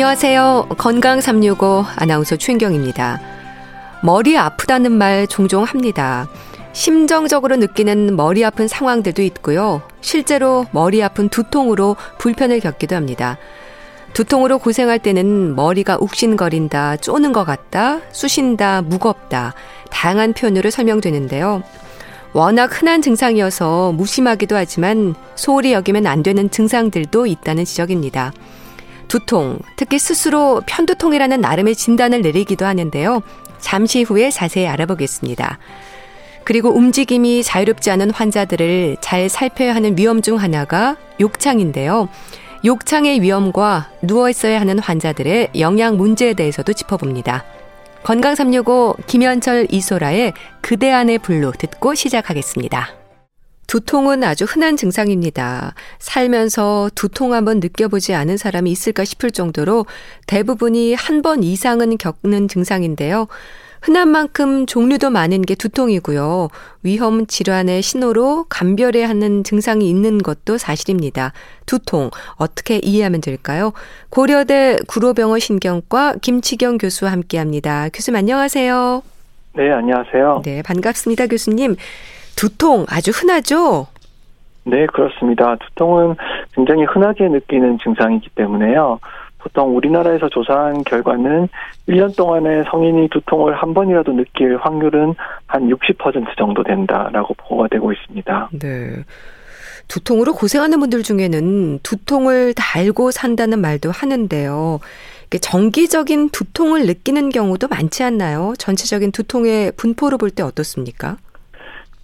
안녕하세요. 건강365 아나운서 최인경입니다. 머리 아프다는 말 종종 합니다. 심정적으로 느끼는 머리 아픈 상황들도 있고요. 실제로 머리 아픈 두통으로 불편을 겪기도 합니다. 두통으로 고생할 때는 머리가 욱신거린다, 쪼는 것 같다, 쑤신다, 무겁다, 다양한 표현으로 설명되는데요. 워낙 흔한 증상이어서 무심하기도 하지만 소홀히 여기면 안 되는 증상들도 있다는 지적입니다. 두통, 특히 스스로 편두통이라는 나름의 진단을 내리기도 하는데요. 잠시 후에 자세히 알아보겠습니다. 그리고 움직임이 자유롭지 않은 환자들을 잘 살펴야 하는 위험 중 하나가 욕창인데요. 욕창의 위험과 누워있어야 하는 환자들의 영양 문제에 대해서도 짚어봅니다. 건강365 김현철 이소라의 그대 안의 블루 듣고 시작하겠습니다. 두통은 아주 흔한 증상입니다. 살면서 두통 한번 느껴보지 않은 사람이 있을까 싶을 정도로 대부분이 한 번 이상은 겪는 증상인데요. 흔한 만큼 종류도 많은 게 두통이고요. 위험 질환의 신호로 감별해야 하는 증상이 있는 것도 사실입니다. 두통, 어떻게 이해하면 될까요? 고려대 구로병원 신경과 김치경 교수와 함께합니다. 교수님 안녕하세요. 네, 안녕하세요. 네, 반갑습니다. 교수님. 두통 아주 흔하죠? 네, 그렇습니다. 두통은 굉장히 흔하게 느끼는 증상이기 때문에요. 보통 우리나라에서 조사한 결과는 1년 동안에 성인이 두통을 한 번이라도 느낄 확률은 한 60% 정도 된다라고 보고가 되고 있습니다. 네. 두통으로 고생하는 분들 중에는 두통을 달고 산다는 말도 하는데요. 정기적인 두통을 느끼는 경우도 많지 않나요? 전체적인 두통의 분포로 볼 때 어떻습니까?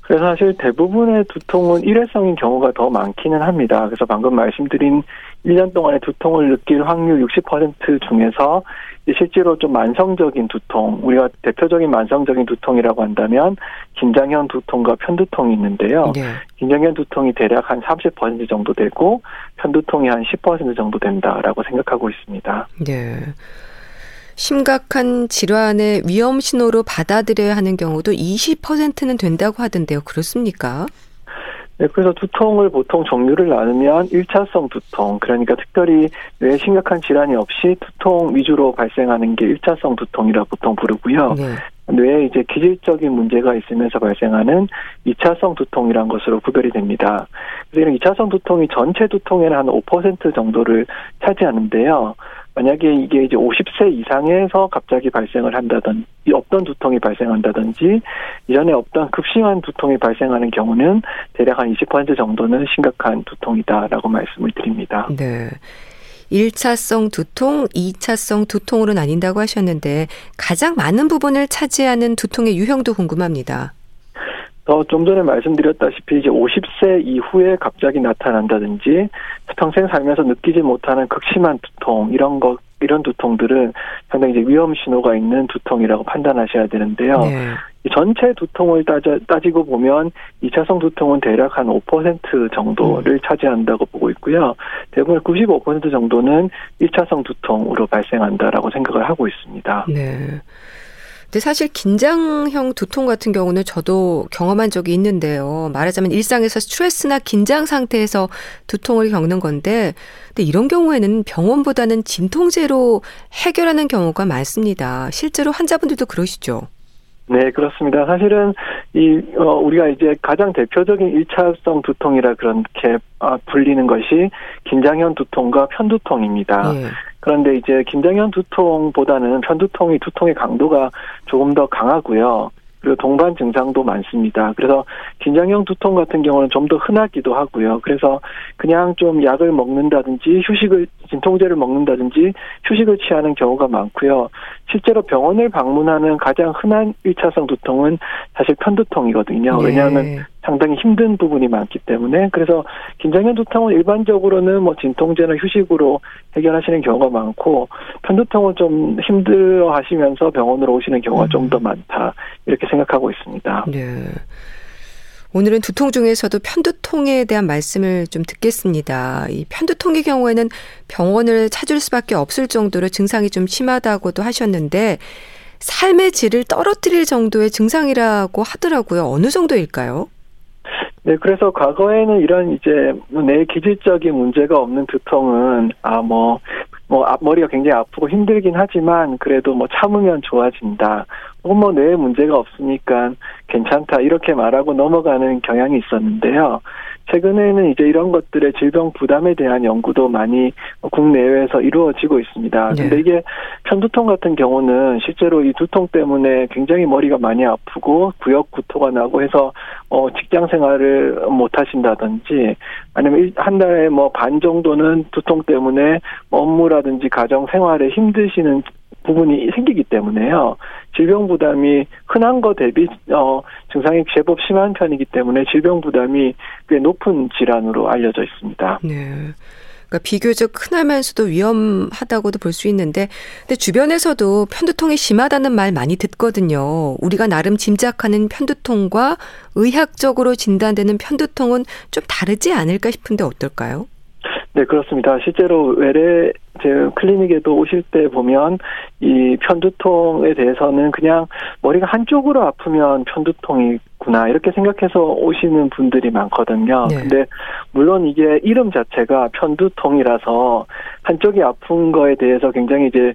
그래서 사실 대부분의 두통은 일회성인 경우가 더 많기는 합니다. 그래서 방금 말씀드린 1년 동안의 두통을 느낄 확률 60% 중에서 실제로 좀 만성적인 두통, 우리가 대표적인 만성적인 두통이라고 한다면 긴장형 두통과 편두통이 있는데요. 네. 긴장형 두통이 대략 한 30% 정도 되고 편두통이 한 10% 정도 된다라고 생각하고 있습니다. 네. 심각한 질환의 위험 신호로 받아들여야 하는 경우도 20%는 된다고 하던데요. 그렇습니까? 네, 그래서 두통을 보통 종류를 나누면 1차성 두통, 그러니까 특별히 뇌에 심각한 질환이 없이 두통 위주로 발생하는 게 1차성 두통이라 보통 부르고요. 네. 뇌에 이제 기질적인 문제가 있으면서 발생하는 2차성 두통이란 것으로 구별이 됩니다. 그래서 이런 2차성 두통이 전체 두통의 한 5% 정도를 차지하는데요. 만약에 이게 이제 50세 이상에서 갑자기 발생을 한다든지, 없던 두통이 발생한다든지, 이전에 없던 급심한 두통이 발생하는 경우는 대략 한 20% 정도는 심각한 두통이다라고 말씀을 드립니다. 네. 1차성 두통, 2차성 두통으로 나뉜다고 하셨는데, 가장 많은 부분을 차지하는 두통의 유형도 궁금합니다. 좀 전에 말씀드렸다시피 이제 50세 이후에 갑자기 나타난다든지 평생 살면서 느끼지 못하는 극심한 두통 이런 두통들은 상당히 이제 위험 신호가 있는 두통이라고 판단하셔야 되는데요. 네. 전체 두통을 따지고 보면 2차성 두통은 대략 한 5% 정도를 차지한다고 보고 있고요. 대부분 95% 정도는 1차성 두통으로 발생한다라고 생각을 하고 있습니다. 네. 근데 사실 긴장형 두통 같은 경우는 저도 경험한 적이 있는데요. 말하자면 일상에서 스트레스나 긴장 상태에서 두통을 겪는 건데, 근데 이런 경우에는 병원보다는 진통제로 해결하는 경우가 많습니다. 실제로 환자분들도 그러시죠? 네, 그렇습니다. 사실은 우리가 이제 가장 대표적인 1차성 두통이라 그렇게 불리는 것이 긴장형 두통과 편두통입니다. 네. 그런데 이제 긴장형 두통보다는 편두통이 두통의 강도가 조금 더 강하고요. 그리고 동반 증상도 많습니다. 그래서 긴장형 두통 같은 경우는 좀 더 흔하기도 하고요. 그래서 그냥 좀 약을 먹는다든지 진통제를 먹는다든지 휴식을 취하는 경우가 많고요. 실제로 병원을 방문하는 가장 흔한 1차성 두통은 사실 편두통이거든요. 네. 왜냐하면 상당히 힘든 부분이 많기 때문에 그래서 긴장형 두통은 일반적으로는 진통제나 휴식으로 해결하시는 경우가 많고 편두통은 좀 힘들어하시면서 병원으로 오시는 경우가 좀 더 많다 이렇게 생각하고 있습니다. 네. 오늘은 두통 중에서도 편두통에 대한 말씀을 좀 듣겠습니다. 이 편두통의 경우에는 병원을 찾을 수밖에 없을 정도로 증상이 좀 심하다고도 하셨는데 삶의 질을 떨어뜨릴 정도의 증상이라고 하더라고요. 어느 정도일까요? 네, 그래서 과거에는 이런 이제 내 기질적인 문제가 없는 두통은 뭐 앞머리가 굉장히 아프고 힘들긴 하지만 그래도 뭐 참으면 좋아진다. 뭐 뇌에 문제가 없으니까 괜찮다. 이렇게 말하고 넘어가는 경향이 있었는데요. 최근에는 이제 이런 것들의 질병 부담에 대한 연구도 많이 국내외에서 이루어지고 있습니다. 근데 이게 편두통 같은 경우는 실제로 이 두통 때문에 굉장히 머리가 많이 아프고 구역구토가 나고 해서 직장 생활을 못 하신다든지 아니면 한 달에 뭐 반 정도는 두통 때문에 업무라든지 가정 생활에 힘드시는 부분이 생기기 때문에요. 질병 부담이 흔한 거 대비 증상이 제법 심한 편이기 때문에 질병 부담이 꽤 높은 질환으로 알려져 있습니다. 네, 그러니까 비교적 흔하면서도 위험하다고도 볼 수 있는데, 근데 주변에서도 편두통이 심하다는 말 많이 듣거든요. 우리가 나름 짐작하는 편두통과 의학적으로 진단되는 편두통은 좀 다르지 않을까 싶은데 어떨까요? 네, 그렇습니다. 실제로 외래 제 클리닉에도 오실 때 보면 이 편두통에 대해서는 그냥 머리가 한쪽으로 아프면 편두통이구나 이렇게 생각해서 오시는 분들이 많거든요. 네. 근데 물론 이게 이름 자체가 편두통이라서 한쪽이 아픈 거에 대해서 굉장히 이제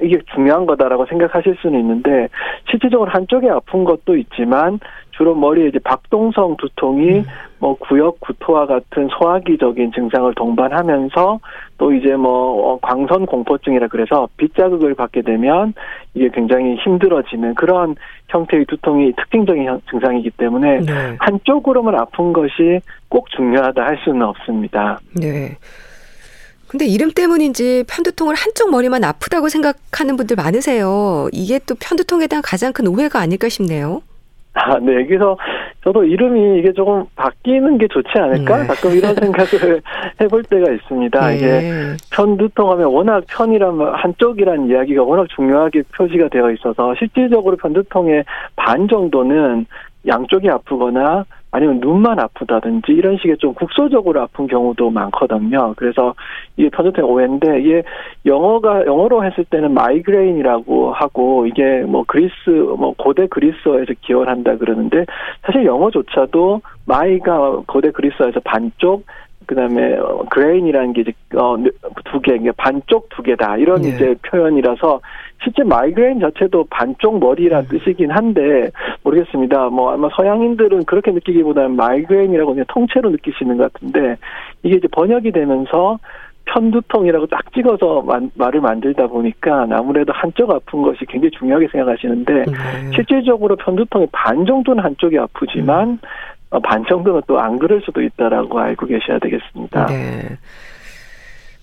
이게 중요한 거다라고 생각하실 수는 있는데 실질적으로 한쪽이 아픈 것도 있지만 주로 머리에 이제 박동성 두통이 뭐 구역 구토와 같은 소화기적인 증상을 동반하면서 또 이제 뭐 광선 공포증이라 그래서 빛 자극을 받게 되면 이게 굉장히 힘들어지는 그런 형태의 두통이 특징적인 증상이기 때문에 네. 한쪽으로만 아픈 것이 꼭 중요하다 할 수는 없습니다. 네. 근데 이름 때문인지 편두통을 한쪽 머리만 아프다고 생각하는 분들 많으세요. 이게 또 편두통에 대한 가장 큰 오해가 아닐까 싶네요. 아, 네. 여기서 저도 이름이 이게 조금 바뀌는 게 좋지 않을까? 네. 가끔 이런 생각을 해볼 때가 있습니다. 네. 이게 편두통 하면 워낙 편이란, 한쪽이란 이야기가 워낙 중요하게 표시가 되어 있어서 실질적으로 편두통의 반 정도는 양쪽이 아프거나 아니면 눈만 아프다든지 이런 식의 좀 국소적으로 아픈 경우도 많거든요. 그래서 이게 편두통의 오해인데 이게 영어로 했을 때는 마이그레인이라고 하고 이게 뭐 고대 그리스어에서 기원한다 그러는데 사실 영어조차도 마이가 고대 그리스어에서 반쪽 그다음에 그레인이라는 게 이제 두 개, 반쪽 두 개다 이런 네. 이제 표현이라서 실제 마이그레인 자체도 반쪽 머리란 뜻이긴 한데 모르겠습니다. 뭐 아마 서양인들은 그렇게 느끼기보다는 마이그레인이라고 그냥 통째로 느끼시는 것 같은데 이게 이제 번역이 되면서 편두통이라고 딱 찍어서 말을 만들다 보니까 아무래도 한쪽 아픈 것이 굉장히 중요하게 생각하시는데 실질적으로 편두통의 반 정도는 한쪽이 아프지만 반 정도는 또 안 그럴 수도 있다라고 알고 계셔야 되겠습니다. 네.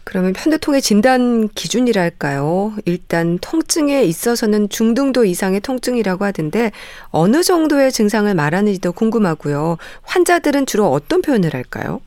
그러면 편두통의 진단 기준이랄까요? 일단 통증에 있어서는 중등도 이상의 통증이라고 하던데 어느 정도의 증상을 말하는지도 궁금하고요. 환자들은 주로 어떤 표현을 할까요?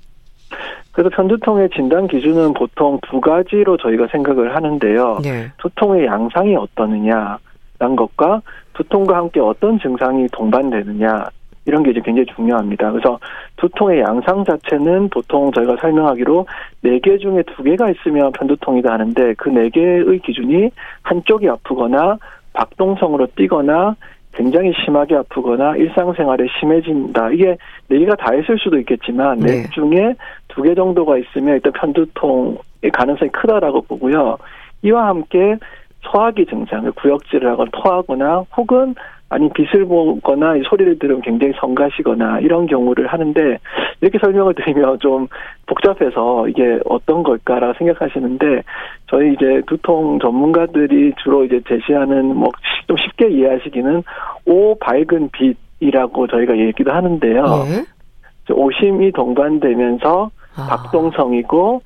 그래서 편두통의 진단 기준은 보통 두 가지로 저희가 생각을 하는데요. 네. 두통의 양상이 어떠느냐라는 것과 두통과 함께 어떤 증상이 동반되느냐. 이런 게 이제 굉장히 중요합니다. 그래서 두통의 양상 자체는 보통 저희가 설명하기로 4개 중에 2개가 있으면 편두통이다 하는데 그 4개의 기준이 한쪽이 아프거나 박동성으로 뛰거나 굉장히 심하게 아프거나 일상생활에 심해진다. 이게 4개가 다 있을 수도 있겠지만 네. 4개 중에 2개 정도가 있으면 일단 편두통의 가능성이 크다라고 보고요. 이와 함께 소화기 증상을 구역질을 하거나 토하거나 혹은 아니 빛을 보거나 소리를 들으면 굉장히 성가시거나 이런 경우를 하는데 이렇게 설명을 드리면 좀 복잡해서 이게 어떤 걸까라고 생각하시는데 저희 이제 두통 전문가들이 주로 이제 제시하는 뭐 좀 쉽게 이해하시기는 오 밝은 빛이라고 저희가 얘기도 하는데요. 오심이 동반되면서 박동성이고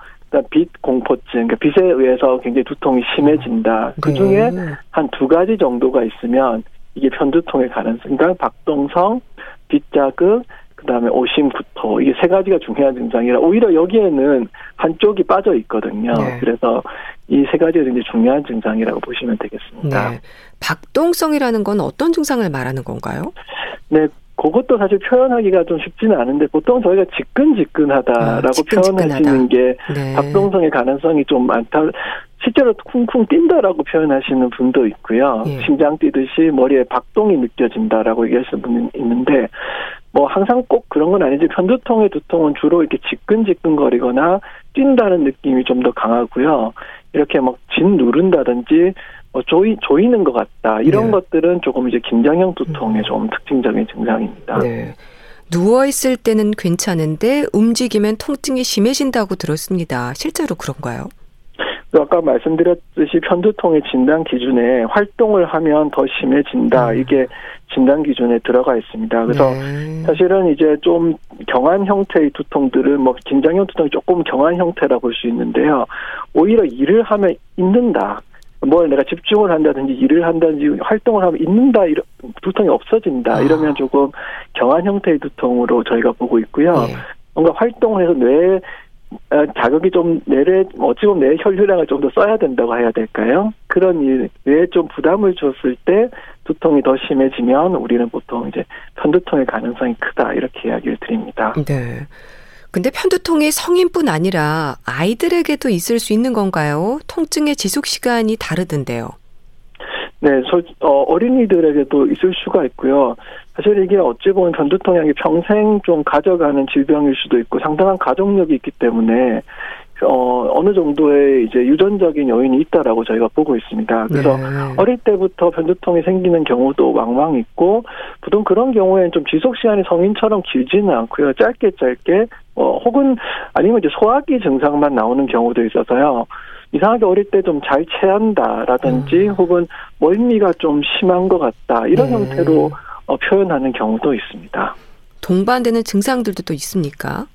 빛 공포증, 그러니까 빛에 의해서 굉장히 두통이 심해진다. 그중에 한 2가지 정도가 있으면 이게 편두통의 가능성, 그러니까 박동성, 빛자극, 그다음에 오심 구토 이게 3가지가 중요한 증상이라 오히려 여기에는 한쪽이 빠져 있거든요. 네. 그래서 이 3가지가 굉장히 중요한 증상이라고 보시면 되겠습니다. 네. 박동성이라는 건 어떤 증상을 말하는 건가요? 네. 그것도 사실 표현하기가 좀 쉽지는 않은데 보통 저희가 지끈지끈하다라고 표현하시는 게 네. 박동성의 가능성이 좀 많다. 실제로 쿵쿵 뛴다라고 표현하시는 분도 있고요. 예. 심장 뛰듯이 머리에 박동이 느껴진다라고 얘기하시는 분이 있는데 뭐 항상 꼭 그런 건 아니지 편두통의 두통은 주로 이렇게 지끈지끈거리거나 뛴다는 느낌이 좀 더 강하고요. 이렇게 막 짓누른다든지 조이는 것 같다. 이런 네. 것들은 조금 이제 김장형 두통의 좀 특징적인 증상입니다. 네. 누워있을 때는 괜찮은데 움직이면 통증이 심해진다고 들었습니다. 실제로 그런가요? 아까 말씀드렸듯이 편두통의 진단 기준에 활동을 하면 더 심해진다. 이게 진단 기준에 들어가 있습니다. 그래서 네. 사실은 이제 좀 경한 형태의 두통들은 뭐 긴장형 두통이 조금 경한 형태라고 볼 수 있는데요. 오히려 일을 하면 잊는다. 뭘 내가 집중을 한다든지 일을 한다든지 활동을 하면 잊는다. 두통이 없어진다. 이러면 조금 경한 형태의 두통으로 저희가 보고 있고요. 네. 뭔가 활동을 해서 뇌에 자극이 좀 뇌의 혈류량을 좀 더 써야 된다고 해야 될까요? 그런 일, 뇌에 좀 부담을 줬을 때 두통이 더 심해지면 우리는 보통 이제 편두통의 가능성이 크다 이렇게 이야기를 드립니다. 네. 근데 편두통이 성인뿐 아니라 아이들에게도 있을 수 있는 건가요? 통증의 지속 시간이 다르던데요. 네, 어린이들에게도 있을 수가 있고요. 사실 이게 어찌 보면 편두통이 평생 좀 가져가는 질병일 수도 있고 상당한 가족력이 있기 때문에 어느 정도의 이제 유전적인 요인이 있다라고 저희가 보고 있습니다. 그래서 네. 어릴 때부터 편두통이 생기는 경우도 왕왕 있고 보통 그런 경우에는 좀 지속 시간이 성인처럼 길지는 않고요. 짧게 혹은 아니면 이제 소화기 증상만 나오는 경우도 있어서요. 이상하게 어릴 때 좀 잘 체한다라든지 혹은 멀미가 좀 심한 것 같다 이런 형태로 표현하는 경우도 있습니다. 동반되는 증상들도 또 있습니까?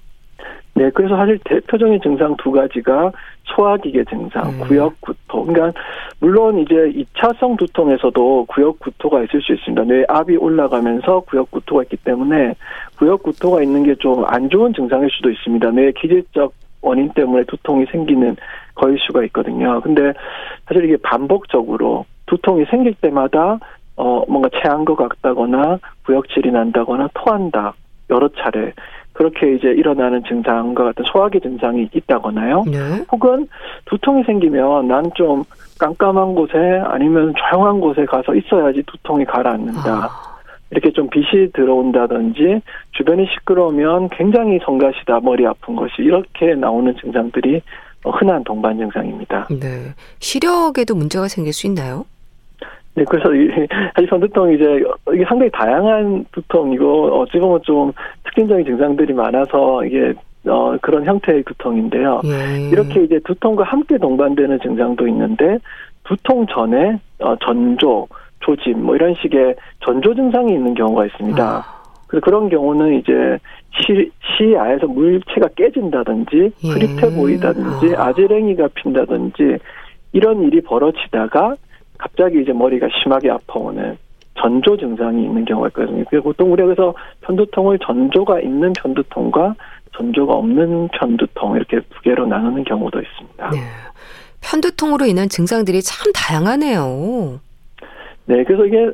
네, 그래서 사실 대표적인 증상 두 가지가 소화기계 증상, 구역구토. 그러니까 물론 이제 2차성 두통에서도 구역구토가 있을 수 있습니다. 뇌 압이 올라가면서 구역구토가 있기 때문에 구역구토가 있는 게 좀 안 좋은 증상일 수도 있습니다. 뇌의 기질적 원인 때문에 두통이 생기는 거일 수가 있거든요. 근데 사실 이게 반복적으로 두통이 생길 때마다 뭔가 체한 것 같다거나 구역질이 난다거나 토한다 여러 차례 그렇게 이제 일어나는 증상과 같은 소화기 증상이 있다거나요. 네. 혹은 두통이 생기면 난 좀 깜깜한 곳에 아니면 조용한 곳에 가서 있어야지 두통이 가라앉는다. 이렇게 좀 빛이 들어온다든지 주변이 시끄러우면 굉장히 성가시다, 머리 아픈 것이 이렇게 나오는 증상들이 흔한 동반 증상입니다. 네, 시력에도 문제가 생길 수 있나요? 네, 그래서 사실 편두통이 이게 상당히 다양한 두통이고 어찌 보면 좀 특징적인 증상들이 많아서 이게 그런 형태의 두통인데요. 이렇게 이제 두통과 함께 동반되는 증상도 있는데 두통 전에 전조, 조짐 뭐 이런 식의 전조 증상이 있는 경우가 있습니다. 그래서 그런 경우는 이제 시야에서 물체가 깨진다든지 흐릿해 보인다든지 아지랭이가 핀다든지 이런 일이 벌어지다가 갑자기 이제 머리가 심하게 아파오는 전조 증상이 있는 경우가 있거든요. 보통 우리가 그래서 편두통을 전조가 있는 편두통과 전조가 없는 편두통 이렇게 두 개로 나누는 경우도 있습니다. 네. 편두통으로 인한 증상들이 참 다양하네요. 네, 그래서 이게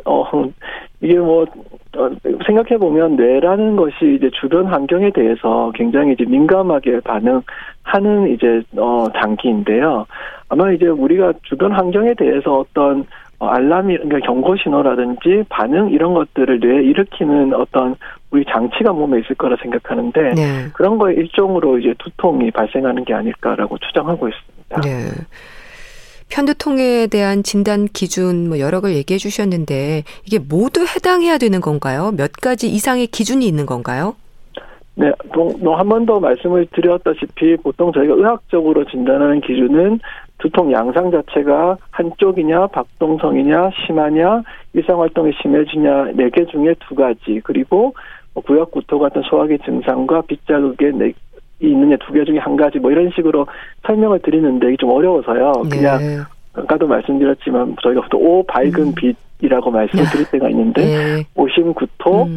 생각해 보면 뇌라는 것이 이제 주변 환경에 대해서 굉장히 이제 민감하게 반응하는 이제 장기인데요. 아마 이제 우리가 주변 환경에 대해서 어떤 알람이 그러니까 경고 신호라든지 반응 이런 것들을 뇌에 일으키는 어떤 우리 장치가 몸에 있을 거라 생각하는데 네. 그런 거의 일종으로 이제 두통이 발생하는 게 아닐까라고 추정하고 있습니다. 네. 편두통에 대한 진단 기준 여러 걸 얘기해 주셨는데 이게 모두 해당해야 되는 건가요? 몇 가지 이상의 기준이 있는 건가요? 네, 한 번 더 말씀을 드렸다시피 보통 저희가 의학적으로 진단하는 기준은 두통 양상 자체가 한쪽이냐, 박동성이냐, 심하냐, 일상활동이 심해지냐 4개 중에 2가지 그리고 구역구토 같은 소화기 증상과 빛자극의 4개 있느냐 2개 중에 1가지 이런 식으로 설명을 드리는데 이게 좀 어려워서요. 그냥 네. 아까도 말씀드렸지만 저희가 보통 밝은 빛이라고 말씀을 드릴 때가 있는데 오심구토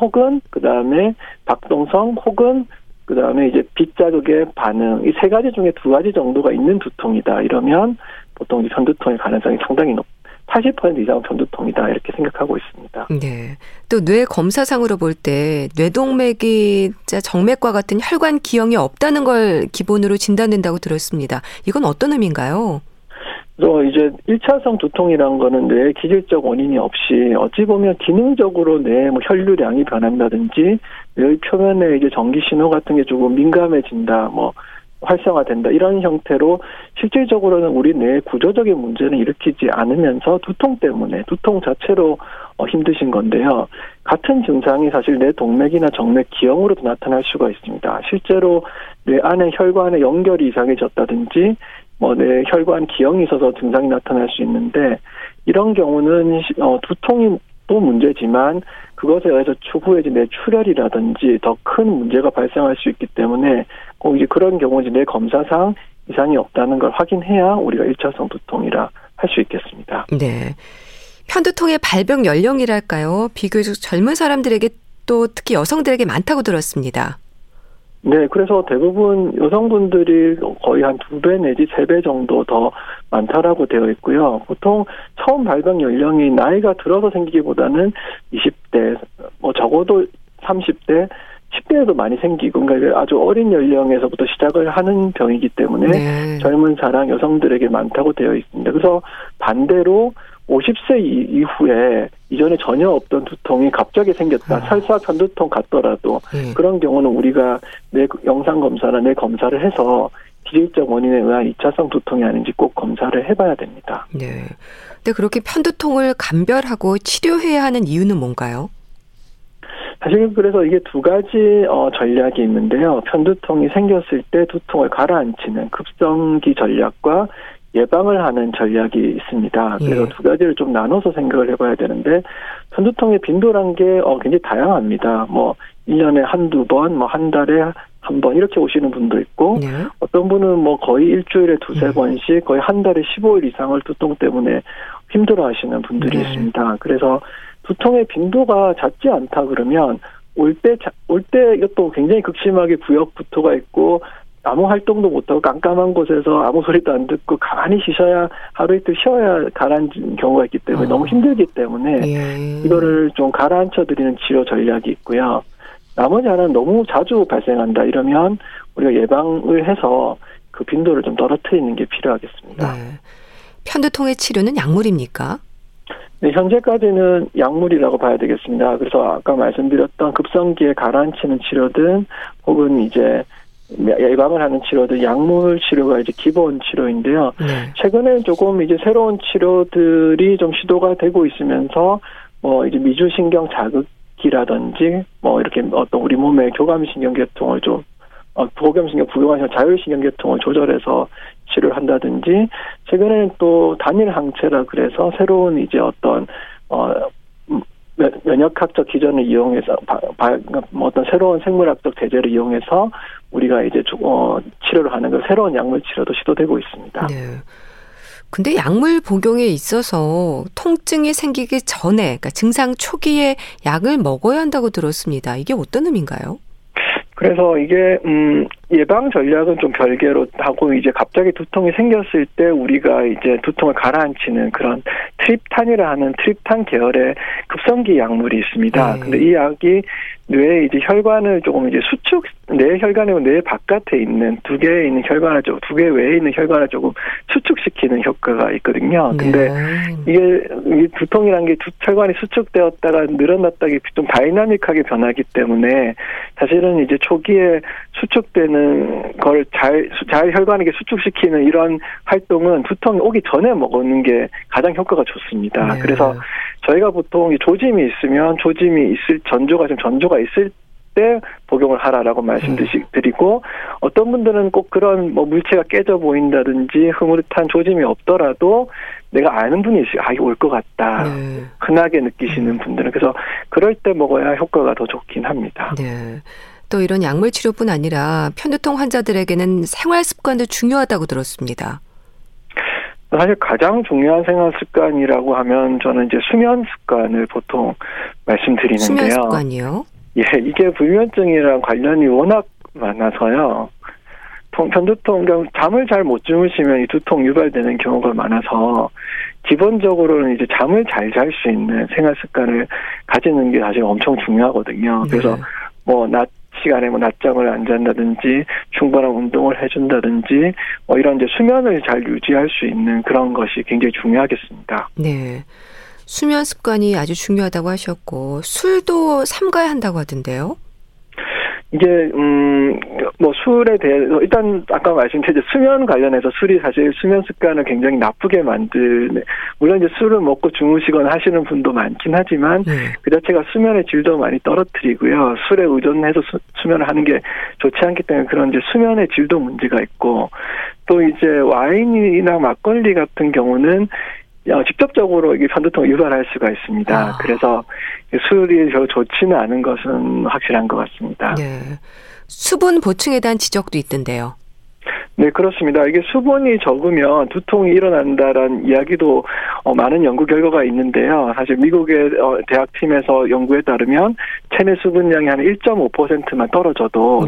혹은 그다음에 박동성 혹은 그다음에 이제 빛자극의 반응 이 3가지 중에 2가지 정도가 있는 두통이다. 이러면 보통 이제 편두통의 가능성이 상당히 80% 이상은 편두통이다 이렇게 생각하고 있습니다. 네. 또 뇌 검사상으로 볼 때 뇌동맥이 정맥과 같은 혈관 기형이 없다는 걸 기본으로 진단된다고 들었습니다. 이건 어떤 의미인가요? 또 이제 1차성 두통이라는 거는 뇌의 기질적 원인이 없이 어찌 보면 기능적으로 뇌의 혈류량이 변한다든지 뇌의 표면에 이제 전기 신호 같은 게 조금 민감해진다 활성화된다. 이런 형태로 실질적으로는 우리 뇌의 구조적인 문제는 일으키지 않으면서 두통 때문에, 두통 자체로 힘드신 건데요. 같은 증상이 사실 뇌 동맥이나 정맥 기형으로도 나타날 수가 있습니다. 실제로 뇌 안에 혈관의 연결이 이상해졌다든지 뇌 혈관 기형이 있어서 증상이 나타날 수 있는데, 이런 경우는 두통이 또 문제지만 그것에 의해서 추후에 뇌 출혈이라든지 더 큰 문제가 발생할 수 있기 때문에 꼭 이제 그런 경우 뇌 검사상 이상이 없다는 걸 확인해야 우리가 1차성 두통이라 할 수 있겠습니다. 네. 편두통의 발병 연령이랄까요? 비교적 젊은 사람들에게 또 특히 여성들에게 많다고 들었습니다. 네, 그래서 대부분 여성분들이 거의 한 2배 내지 3배 정도 더 많다라고 되어 있고요. 보통 처음 발병 연령이 나이가 들어서 생기기보다는 20대, 적어도 30대, 10대에도 많이 생기고, 그러니까 아주 어린 연령에서부터 시작을 하는 병이기 때문에 네. 젊은 사람 여성들에게 많다고 되어 있습니다. 그래서 반대로 50세 이후에 이전에 전혀 없던 두통이 갑자기 생겼다. 설사 편두통 같더라도 그런 경우는 우리가 뇌 영상검사나 뇌 검사를 해서 기질적 원인에 의한 2차성 두통이 아닌지 꼭 검사를 해봐야 됩니다. 네. 근데 그렇게 편두통을 감별하고 치료해야 하는 이유는 뭔가요? 사실 그래서 이게 두 가지 전략이 있는데요. 편두통이 생겼을 때 두통을 가라앉히는 급성기 전략과 예방을 하는 전략이 있습니다. 그래서 두 가지를 좀 나눠서 생각을 해봐야 되는데, 편두통의 빈도란 게 굉장히 다양합니다. 1년에 한두 번, 한 달에 한 번 이렇게 오시는 분도 있고, 어떤 분은 거의 일주일에 두세 번씩, 거의 한 달에 15일 이상을 두통 때문에 힘들어 하시는 분들이 있습니다. 그래서 두통의 빈도가 잦지 않다 그러면, 올 때 이것도 굉장히 극심하게 구역부터가 있고, 아무 활동도 못하고 깜깜한 곳에서 아무 소리도 안 듣고 가만히 쉬셔야, 하루 이틀 쉬어야 가라앉는 경우가 있기 때문에 너무 힘들기 때문에 이거를 좀 가라앉혀드리는 치료 전략이 있고요. 나머지 하나는 너무 자주 발생한다 이러면 우리가 예방을 해서 그 빈도를 좀 떨어뜨리는 게 필요하겠습니다. 네. 편두통의 치료는 약물입니까? 네, 현재까지는 약물이라고 봐야 되겠습니다. 그래서 아까 말씀드렸던 급성기에 가라앉히는 치료든 혹은 이제 예방을 하는 치료도 약물 치료가 이제 기본 치료인데요. 최근에는 조금 이제 새로운 치료들이 좀 시도가 되고 있으면서 이제 미주신경 자극기라든지 이렇게 어떤 우리 몸의 교감신경계통을 좀 보경신경, 부경신경, 자율신경계통을 조절해서 치료를 한다든지, 최근에는 또 단일 항체라 그래서 새로운 이제 어떤 면역학적 기전을 이용해서 어떤 새로운 생물학적 대제를 이용해서 우리가 이제 치료를 하는 그 새로운 약물 치료도 시도되고 있습니다. 네. 근데 약물 복용에 있어서 통증이 생기기 전에, 그러니까 증상 초기에 약을 먹어야 한다고 들었습니다. 이게 어떤 의미인가요? 그래서 이게 예방 전략은 좀 별개로 하고, 이제 갑자기 두통이 생겼을 때 우리가 이제 두통을 가라앉히는 그런 트립탄이라 하는 트립탄 계열의 급성기 약물이 있습니다. 근데 이 약이 뇌의 이제 혈관을 조금 이제 수축, 뇌 혈관이고 뇌 바깥에 있는 두 개에 있는 혈관을 조금, 두 개 외에 있는 혈관을 조금 수축시키는 효과가 있거든요. 근데 이게 두통이라는 게 혈관이 수축되었다가 늘어났다기 좀 다이나믹하게 변하기 때문에 사실은 이제 초기에 수축되는 걸 잘 혈관에게 수축시키는 이런 활동은 두통이 오기 전에 먹는 게 가장 효과가 좋습니다. 그래서 저희가 보통 조짐이 있으면 전조가 있을 때 복용을 하라라고 말씀드리고, 어떤 분들은 꼭 그런 물체가 깨져 보인다든지 흐물탄 조짐이 없더라도 내가 아는 분이 있어요. 아, 이거 올 것 같다. 흔하게 느끼시는 분들은. 그래서 그럴 때 먹어야 효과가 더 좋긴 합니다. 네. 또 이런 약물 치료뿐 아니라 편두통 환자들에게는 생활 습관도 중요하다고 들었습니다. 사실 가장 중요한 생활 습관이라고 하면 저는 이제 수면 습관을 보통 말씀드리는데요. 수면 습관이요? 예, 이게 불면증이랑 관련이 워낙 많아서요. 편두통, 잠을 잘 못 주무시면 이 두통 유발되는 경우가 많아서 기본적으로는 이제 잠을 잘 잘 수 있는 생활 습관을 가지는 게 사실 엄청 중요하거든요. 그래서 낮 시간에 낮잠을 안 잔다든지 충분한 운동을 해준다든지 이런 이제 수면을 잘 유지할 수 있는 그런 것이 굉장히 중요하겠습니다. 네, 수면 습관이 아주 중요하다고 하셨고, 술도 삼가야 한다고 하던데요. 이게 뭐 술에 대해서 일단 아까 말씀드린 수면 관련해서 술이 사실 수면 습관을 굉장히 나쁘게 만드는, 물론 이제 술을 먹고 주무시거나 하시는 분도 많긴 하지만 그 자체가 수면의 질도 많이 떨어뜨리고요. 술에 의존해서 수면을 하는 게 좋지 않기 때문에 그런 이제 수면의 질도 문제가 있고, 또 이제 와인이나 막걸리 같은 경우는 직접적으로 이게 편두통을 유발할 수가 있습니다. 그래서 술이 별로 좋지는 않은 것은 확실한 것 같습니다. 네. 수분 보충에 대한 지적도 있던데요. 네, 그렇습니다. 이게 수분이 적으면 두통이 일어난다라는 이야기도 많은 연구 결과가 있는데요. 사실 미국의 대학팀에서 연구에 따르면 체내 수분량이 한 1.5%만 떨어져도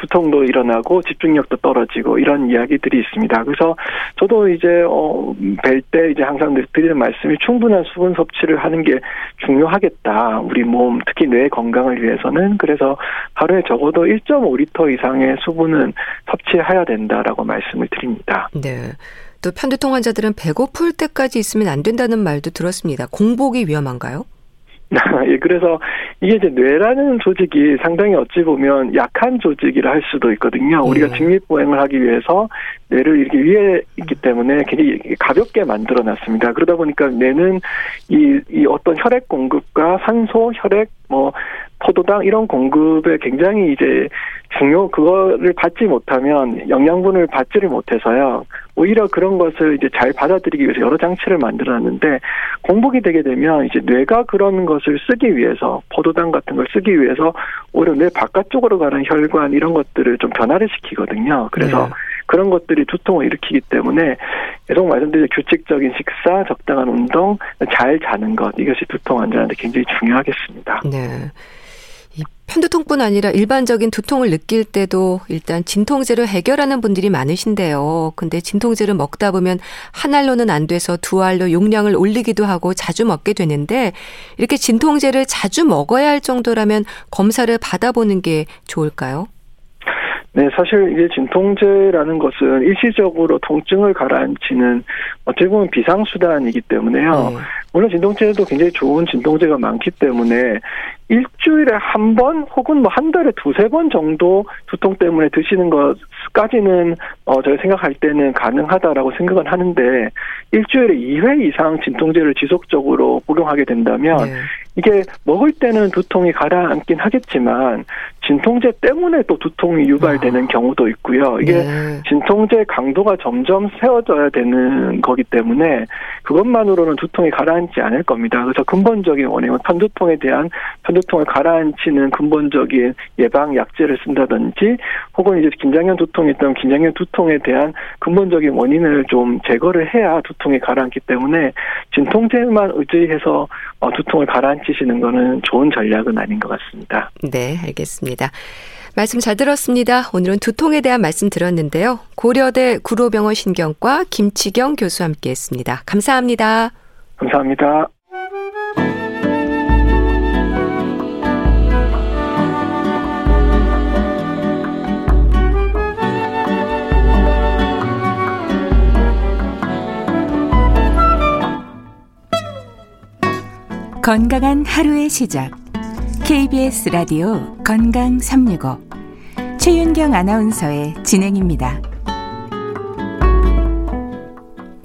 두통도 일어나고 집중력도 떨어지고 이런 이야기들이 있습니다. 그래서 저도 이제 뵐 때 이제 항상 드리는 말씀이 충분한 수분 섭취를 하는 게 중요하겠다. 우리 몸, 특히 뇌 건강을 위해서는. 그래서 하루에 적어도 1.5리터 이상의 수분은 섭취해야 된다라고 말씀을 드립니다. 네. 또 편두통 환자들은 배고플 때까지 있으면 안 된다는 말도 들었습니다. 공복이 위험한가요? 예, 그래서 이게 이제 뇌라는 조직이 상당히 어찌 보면 약한 조직이라 할 수도 있거든요. 우리가 직립보행을 하기 위해서 뇌를 이렇게 위에 있기 때문에 굉장히 가볍게 만들어놨습니다. 그러다 보니까 뇌는 이 어떤 혈액 공급과 산소, 혈액, 포도당 이런 공급에 굉장히 이제 그거를 받지 못하면 영양분을 받지를 못해서요. 오히려 그런 것을 이제 잘 받아들이기 위해서 여러 장치를 만들어놨는데, 공복이 되게 되면 이제 뇌가 그런 것을 쓰기 위해서, 포도당 같은 걸 쓰기 위해서 오히려 뇌 바깥쪽으로 가는 혈관 이런 것들을 좀 변화를 시키거든요. 그래서 그런 것들이 두통을 일으키기 때문에 계속 말씀드린 규칙적인 식사, 적당한 운동, 잘 자는 것, 이것이 두통 환자한테 굉장히 중요하겠습니다. 네. 이 편두통뿐 아니라 일반적인 두통을 느낄 때도 일단 진통제로 해결하는 분들이 많으신데요. 근데 진통제를 먹다 보면 한 알로는 안 돼서 두 알로 용량을 올리기도 하고 자주 먹게 되는데, 이렇게 진통제를 자주 먹어야 할 정도라면 검사를 받아보는 게 좋을까요? 네, 사실 이게 진통제라는 것은 일시적으로 통증을 가라앉히는 어떻게 보면 비상수단이기 때문에요. 물론 진통제도 굉장히 좋은 진통제가 많기 때문에 일주일에 한 번 혹은 한 달에 두세 번 정도 두통 때문에 드시는 것까지는 저희 생각할 때는 가능하다라고 생각은 하는데, 일주일에 2회 이상 진통제를 지속적으로 복용하게 된다면 이게 먹을 때는 두통이 가라앉긴 하겠지만 진통제 때문에 또 두통이 유발되는 경우도 있고요. 이게 진통제 강도가 점점 세워져야 되는 거기 때문에 그것만으로는 두통이 가라앉지 않을 겁니다. 그래서 근본적인 원인은 편두통에 대한, 편두통을 가라앉히는 근본적인 예방 약제를 쓴다든지, 혹은 이제 긴장형 두통이 있다면 긴장형 두통에 대한 근본적인 원인을 좀 제거를 해야 두통이 가라앉기 때문에 진통제만 의지해서 두통을 가라앉히시는 거는 좋은 전략은 아닌 것 같습니다. 네, 알겠습니다. 말씀 잘 들었습니다. 오늘은 두통에 대한 말씀 들었는데요. 고려대 구로병원 신경과 김치경 교수와 함께했습니다. 감사합니다. 감사합니다. 건강한 하루의 시작, KBS 라디오 건강365 최윤경 아나운서의 진행입니다.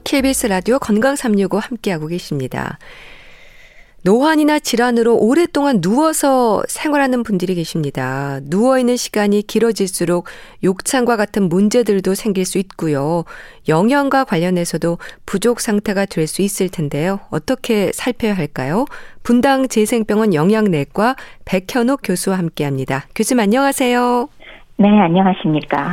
KBS 라디오 건강365 함께하고 계십니다. 노환이나 질환으로 오랫동안 누워서 생활하는 분들이 계십니다. 누워있는 시간이 길어질수록 욕창과 같은 문제들도 생길 수 있고요. 영양과 관련해서도 부족 상태가 될 수 있을 텐데요. 어떻게 살펴야 할까요? 분당재생병원 영양내과 백현욱 교수와 함께합니다. 교수님 안녕하세요. 네, 안녕하십니까.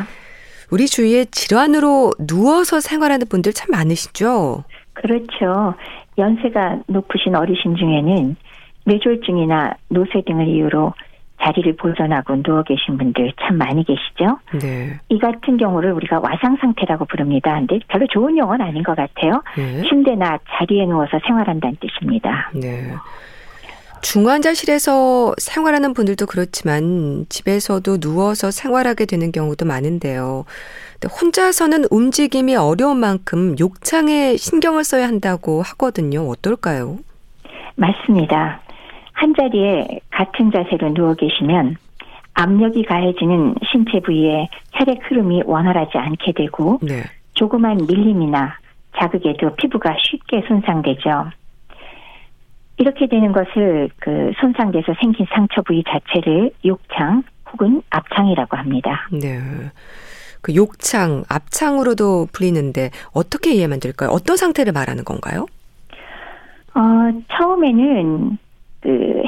우리 주위에 질환으로 누워서 생활하는 분들 참 많으시죠? 그렇죠. 연세가 높으신 어르신 중에는 뇌졸중이나 노쇠 등을 이유로 자리를 보존하고 누워 계신 분들 참 많이 계시죠. 네. 이 같은 경우를 우리가 와상 상태라고 부릅니다. 근데 별로 좋은 용어는 아닌 것 같아요. 침대나 자리에 누워서 생활한다는 뜻입니다. 네. 중환자실에서 생활하는 분들도 그렇지만 집에서도 누워서 생활하게 되는 경우도 많은데요. 혼자서는 움직임이 어려운 만큼 욕창에 신경을 써야 한다고 하거든요. 어떨까요? 맞습니다. 한자리에 같은 자세로 누워 계시면 압력이 가해지는 신체 부위에 혈액 흐름이 원활하지 않게 되고 네. 조그만 밀림이나 자극에도 피부가 쉽게 손상되죠. 이렇게 되는 것을 손상돼서 생긴 상처 부위 자체를 욕창 혹은 압창이라고 합니다. 네, 욕창, 압창으로도 불리는데 어떻게 이해하면 될까요? 어떤 상태를 말하는 건가요? 처음에는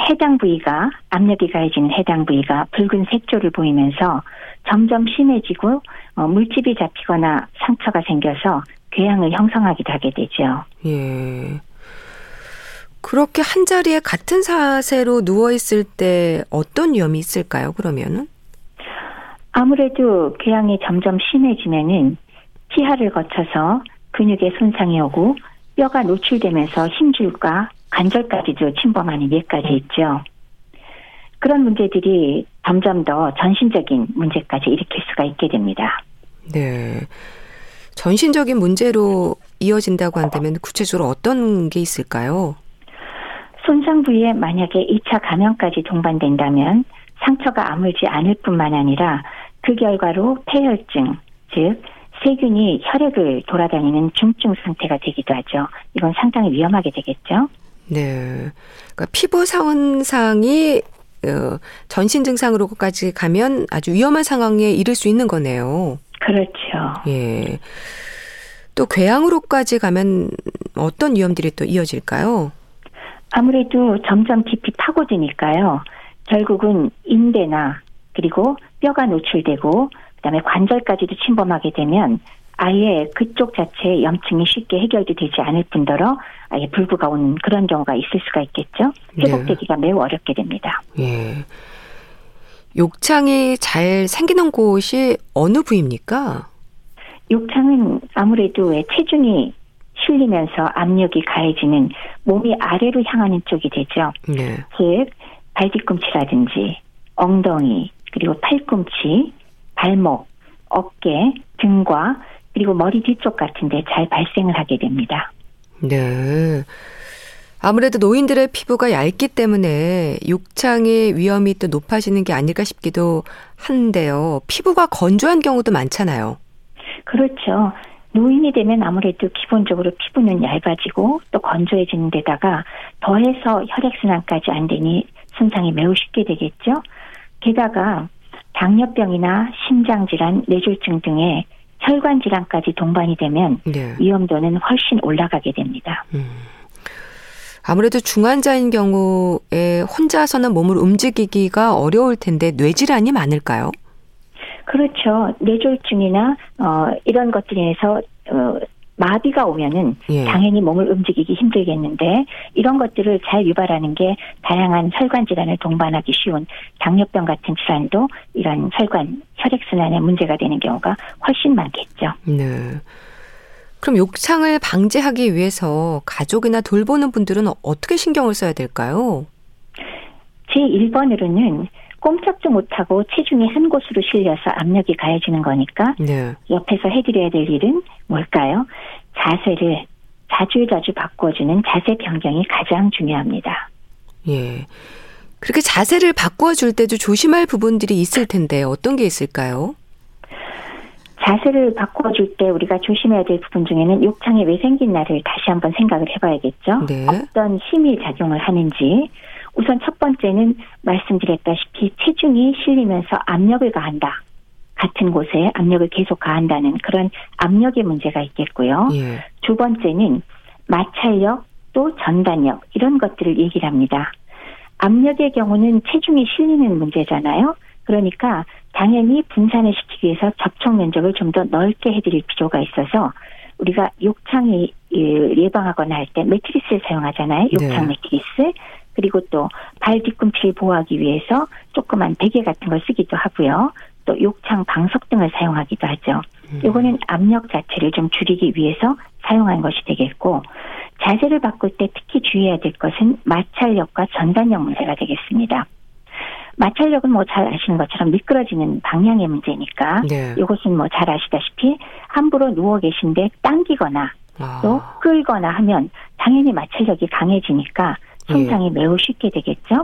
해당 부위가 압력이 가해지는 해당 부위가 붉은 색조를 보이면서 점점 심해지고 물집이 잡히거나 상처가 생겨서 궤양을 형성하기도 하게 되죠. 예. 그렇게 한 자리에 같은 자세로 누워 있을 때 어떤 위험이 있을까요? 그러면은 아무래도 궤양이 점점 심해지면은 피하를 거쳐서 근육에 손상이 오고 뼈가 노출되면서 힘줄과 관절까지도 침범하는 예까지 있죠. 그런 문제들이 점점 더 전신적인 문제까지 일으킬 수가 있게 됩니다. 네. 전신적인 문제로 이어진다고 한다면 구체적으로 어떤 게 있을까요? 손상 부위에 만약에 2차 감염까지 동반된다면 상처가 아물지 않을 뿐만 아니라 그 결과로 폐혈증, 즉 세균이 혈액을 돌아다니는 중증 상태가 되기도 하죠. 이건 상당히 위험하게 되겠죠. 네, 그러니까 피부 손상이 전신 증상으로까지 가면 아주 위험한 상황에 이를 수 있는 거네요. 그렇죠. 예, 또 궤양으로까지 가면 어떤 위험들이 또 이어질까요? 아무래도 점점 깊이 파고드니까요. 결국은 인대나 그리고 뼈가 노출되고 그다음에 관절까지도 침범하게 되면 아예 그쪽 자체의 염증이 쉽게 해결도 되지 않을 뿐더러 아예 불구가 오는 그런 경우가 있을 수가 있겠죠. 회복되기가 네. 매우 어렵게 됩니다. 예. 욕창이 잘 생기는 곳이 어느 부위입니까? 욕창은 아무래도 왜 체중이 실리면서 압력이 가해지는 몸이 아래로 향하는 쪽이 되죠. 네. 즉 발뒤꿈치라든지 엉덩이 그리고 팔꿈치, 발목, 어깨, 등과 그리고 머리 뒤쪽 같은 데 잘 발생을 하게 됩니다. 네. 아무래도 노인들의 피부가 얇기 때문에 욕창의 위험이 또 높아지는 게 아닐까 싶기도 한데요. 피부가 건조한 경우도 많잖아요. 그렇죠. 노인이 되면 아무래도 기본적으로 피부는 얇아지고 또 건조해지는 데다가 더해서 혈액순환까지 안 되니 손상이 매우 쉽게 되겠죠. 게다가 당뇨병이나 심장질환, 뇌졸중 등의 혈관질환까지 동반이 되면 네. 위험도는 훨씬 올라가게 됩니다. 아무래도 중환자인 경우에 혼자서는 몸을 움직이기가 어려울 텐데 뇌질환이 많을까요? 그렇죠. 뇌졸중이나 이런 것들에 의해서 마비가 오면은 예. 당연히 몸을 움직이기 힘들겠는데 이런 것들을 잘 유발하는 게 다양한 혈관 질환을 동반하기 쉬운 당뇨병 같은 질환도 이런 혈관, 혈액순환에 문제가 되는 경우가 훨씬 많겠죠. 네. 그럼 욕창을 방지하기 위해서 가족이나 돌보는 분들은 어떻게 신경을 써야 될까요? 제1번으로는 꼼짝도 못하고 체중이 한 곳으로 실려서 압력이 가해지는 거니까 네. 옆에서 해드려야 될 일은 뭘까요? 자세를 자주 바꿔주는 자세 변경이 가장 중요합니다. 예, 그렇게 자세를 바꿔줄 때도 조심할 부분들이 있을 텐데 어떤 게 있을까요? 자세를 바꿔줄 때 우리가 조심해야 될 부분 중에는 욕창이 왜 생긴 날을 다시 한번 생각을 해봐야겠죠. 네. 어떤 힘이 작용을 하는지. 우선 첫 번째는 말씀드렸다시피 체중이 실리면서 압력을 가한다. 같은 곳에 압력을 계속 가한다는 그런 압력의 문제가 있겠고요. 예. 두 번째는 마찰력 또 전단력 이런 것들을 얘기를 합니다. 압력의 경우는 체중이 실리는 문제잖아요. 그러니까 당연히 분산을 시키기 위해서 접촉 면적을 좀 더 넓게 해드릴 필요가 있어서 우리가 욕창을 예방하거나 할 때 매트리스를 사용하잖아요. 욕창 네. 매트리스. 그리고 또 발 뒤꿈치를 보호하기 위해서 조그만 베개 같은 걸 쓰기도 하고요. 또 욕창 방석 등을 사용하기도 하죠. 이거는 압력 자체를 좀 줄이기 위해서 사용한 것이 되겠고 자세를 바꿀 때 특히 주의해야 될 것은 마찰력과 전단력 문제가 되겠습니다. 마찰력은 뭐 잘 아시는 것처럼 미끄러지는 방향의 문제니까 네. 이것은 뭐 잘 아시다시피 함부로 누워 계신데 당기거나 또 끌거나 하면 당연히 마찰력이 강해지니까 손상이 예. 매우 쉽게 되겠죠.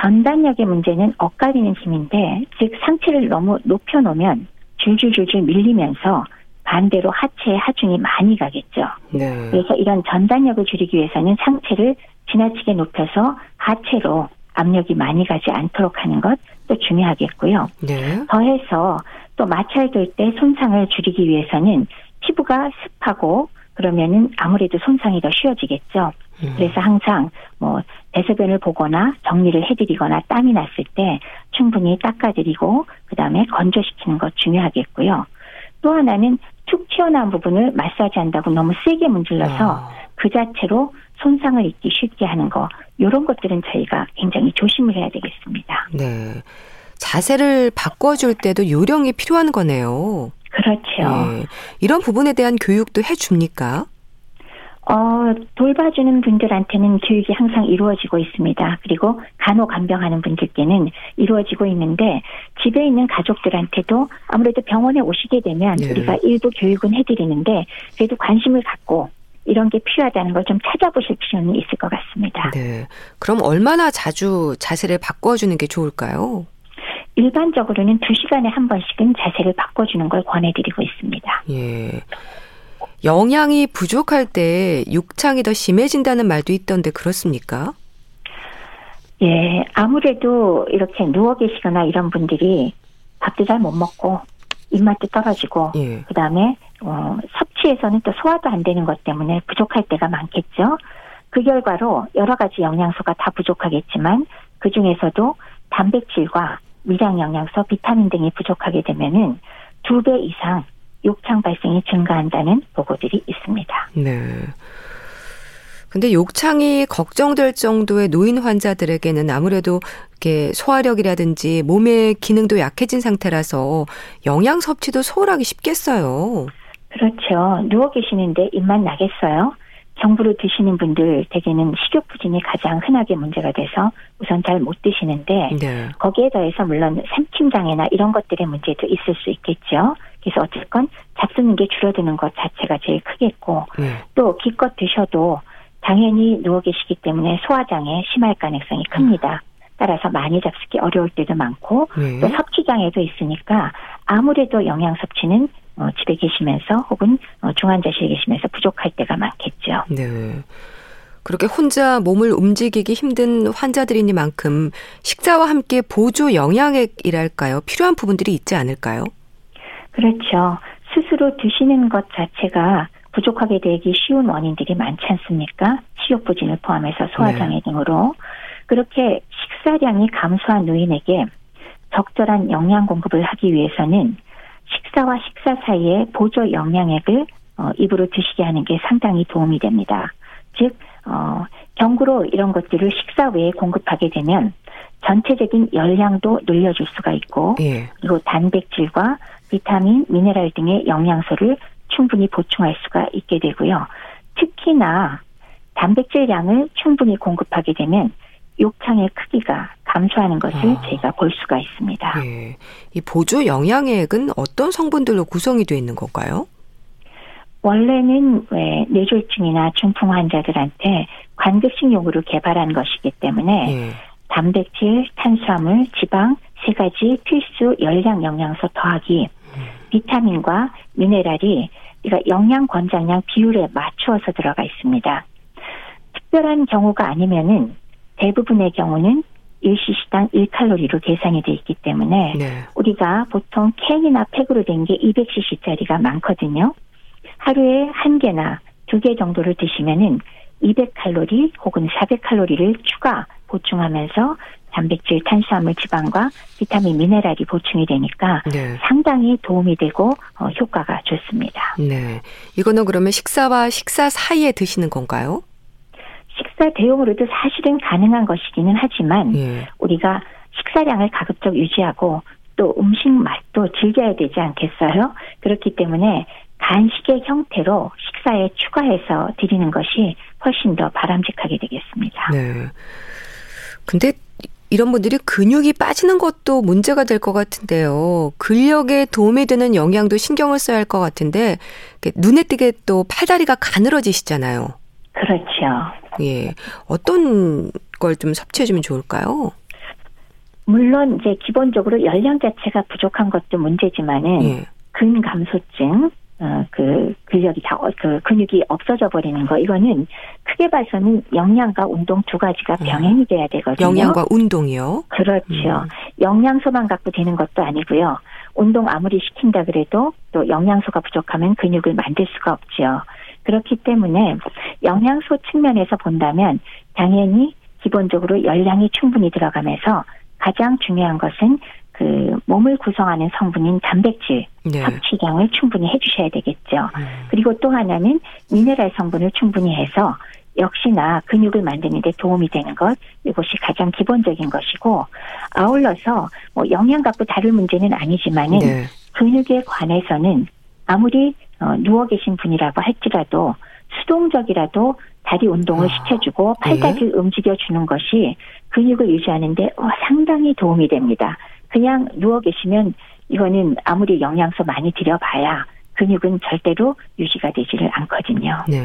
전반력의 문제는 엇갈리는 힘인데, 즉 상체를 너무 높여놓으면 줄줄줄줄 밀리면서 반대로 하체에 하중이 많이 가겠죠. 네. 그래서 이런 전반력을 줄이기 위해서는 상체를 지나치게 높여서 하체로 압력이 많이 가지 않도록 하는 것도 중요하겠고요. 네. 더해서 또 마찰될 때 손상을 줄이기 위해서는 피부가 습하고 그러면은 아무래도 손상이 더 쉬워지겠죠. 그래서 항상 뭐 대소변을 보거나 정리를 해드리거나 땀이 났을 때 충분히 닦아드리고 그다음에 건조시키는 것 중요하겠고요. 또 하나는 툭 튀어나온 부분을 마사지한다고 너무 세게 문질러서 그 자체로 손상을 입기 쉽게 하는 거, 이런 것들은 저희가 굉장히 조심을 해야 되겠습니다. 네, 자세를 바꿔줄 때도 요령이 필요한 거네요. 그렇죠. 네. 이런 부분에 대한 교육도 해줍니까? 돌봐주는 분들한테는 교육이 항상 이루어지고 있습니다. 그리고 간호간병하는 분들께는 이루어지고 있는데, 집에 있는 가족들한테도 아무래도 병원에 오시게 되면 네. 우리가 일부 교육은 해드리는데 그래도 관심을 갖고 이런 게 필요하다는 걸 좀 찾아보실 필요는 있을 것 같습니다. 네. 그럼 얼마나 자주 자세를 바꿔주는 게 좋을까요? 일반적으로는 2시간에 한 번씩은 자세를 바꿔주는 걸 권해드리고 있습니다. 예. 영양이 부족할 때 육창이 더 심해진다는 말도 있던데 그렇습니까? 예, 아무래도 이렇게 누워 계시거나 이런 분들이 밥도 잘 못 먹고 입맛도 떨어지고 예. 그다음에 섭취에서는 또 소화도 안 되는 것 때문에 부족할 때가 많겠죠. 그 결과로 여러 가지 영양소가 다 부족하겠지만 그중에서도 단백질과 미량 영양소, 비타민 등이 부족하게 되면은 2배 이상 욕창 발생이 증가한다는 보고들이 있습니다. 네. 근데 욕창이 걱정될 정도의 노인 환자들에게는 아무래도 이렇게 소화력이라든지 몸의 기능도 약해진 상태라서 영양 섭취도 소홀하기 쉽겠어요. 그렇죠. 누워 계시는데 입맛 나겠어요? 정부를 드시는 분들 대개는 식욕 부진이 가장 흔하게 문제가 돼서 우선 잘 못 드시는데 네. 거기에 더해서 물론 생침장애나 이런 것들의 문제도 있을 수 있겠죠. 그래서 어쨌건 잡수는 게 줄어드는 것 자체가 제일 크겠고 네. 또 기껏 드셔도 당연히 누워 계시기 때문에 소화장애 심할 가능성이 큽니다. 따라서 많이 잡수기 어려울 때도 많고 네. 또 섭취장애도 있으니까 아무래도 영양 섭취는 집에 계시면서 혹은 중환자실에 계시면서 부족할 때가 많겠죠. 네. 그렇게 혼자 몸을 움직이기 힘든 환자들이니만큼 식사와 함께 보조 영양액이랄까요? 필요한 부분들이 있지 않을까요? 그렇죠. 스스로 드시는 것 자체가 부족하게 되기 쉬운 원인들이 많지 않습니까? 식욕 부진을 포함해서 소화장애 네. 등으로. 그렇게 식사량이 감소한 노인에게 적절한 영양 공급을 하기 위해서는 식사와 식사 사이에 보조 영양액을 입으로 드시게 하는 게 상당히 도움이 됩니다. 즉 경구로 이런 것들을 식사 외에 공급하게 되면 전체적인 열량도 늘려줄 수가 있고 예. 그리고 단백질과 비타민, 미네랄 등의 영양소를 충분히 보충할 수가 있게 되고요. 특히나 단백질량을 충분히 공급하게 되면 욕창의 크기가 감소하는 것을 저희가 볼 수가 있습니다. 예. 이 보조 영양액은 어떤 성분들로 구성이 되어 있는 건가요? 원래는 뇌졸중이나 중풍 환자들한테 관급식용으로 개발한 것이기 때문에 예. 단백질, 탄수화물, 지방 세 가지 필수 열량 영양소 더하기 비타민과 미네랄이 그러니까 영양 권장량 비율에 맞추어서 들어가 있습니다. 특별한 경우가 아니면은 대부분의 경우는 일시시당 1칼로리로 계산이 돼 있기 때문에 네. 우리가 보통 캔이나 팩으로 된 게 200cc짜리가 많거든요. 하루에 1개나 2개 정도를 드시면은 200칼로리 혹은 400칼로리를 추가 보충하면서 단백질, 탄수화물, 지방과 비타민, 미네랄이 보충이 되니까 네. 상당히 도움이 되고 효과가 좋습니다. 네, 이거는 그러면 식사와 식사 사이에 드시는 건가요? 식사 대용으로도 사실은 가능한 것이기는 하지만 예. 우리가 식사량을 가급적 유지하고 또 음식 맛도 즐겨야 되지 않겠어요? 그렇기 때문에 간식의 형태로 식사에 추가해서 드리는 것이 훨씬 더 바람직하게 되겠습니다. 네. 근데 이런 분들이 근육이 빠지는 것도 문제가 될 것 같은데요. 근력에 도움이 되는 영양도 신경을 써야 할 것 같은데 눈에 띄게 또 팔다리가 가늘어지시잖아요. 그렇죠. 예, 어떤 걸 좀 섭취해주면 좋을까요? 물론 이제 기본적으로 연령 자체가 부족한 것도 문제지만은 예. 근감소증, 근육이 없어져 버리는 거 이거는 크게 봐서는 영양과 운동 두 가지가 병행이 돼야 되거든요. 영양과 운동이요? 그렇죠. 영양소만 갖고 되는 것도 아니고요. 운동 아무리 시킨다 그래도 또 영양소가 부족하면 근육을 만들 수가 없죠. 그렇기 때문에 영양소 측면에서 본다면 당연히 기본적으로 열량이 충분히 들어가면서 가장 중요한 것은 그 몸을 구성하는 성분인 단백질 네. 섭취량을 충분히 해주셔야 되겠죠. 그리고 또 하나는 미네랄 성분을 충분히 해서 역시나 근육을 만드는 데 도움이 되는 것 이것이 가장 기본적인 것이고 아울러서 뭐 영양 갖고 다룰 문제는 아니지만은 네. 근육에 관해서는 아무리 누워 계신 분이라고 할지라도 수동적이라도 다리 운동을 시켜주고 팔다리를 네. 움직여주는 것이 근육을 유지하는 데 상당히 도움이 됩니다. 그냥 누워 계시면 이거는 아무리 영양소 많이 들여봐야 근육은 절대로 유지가 되지를 않거든요. 네,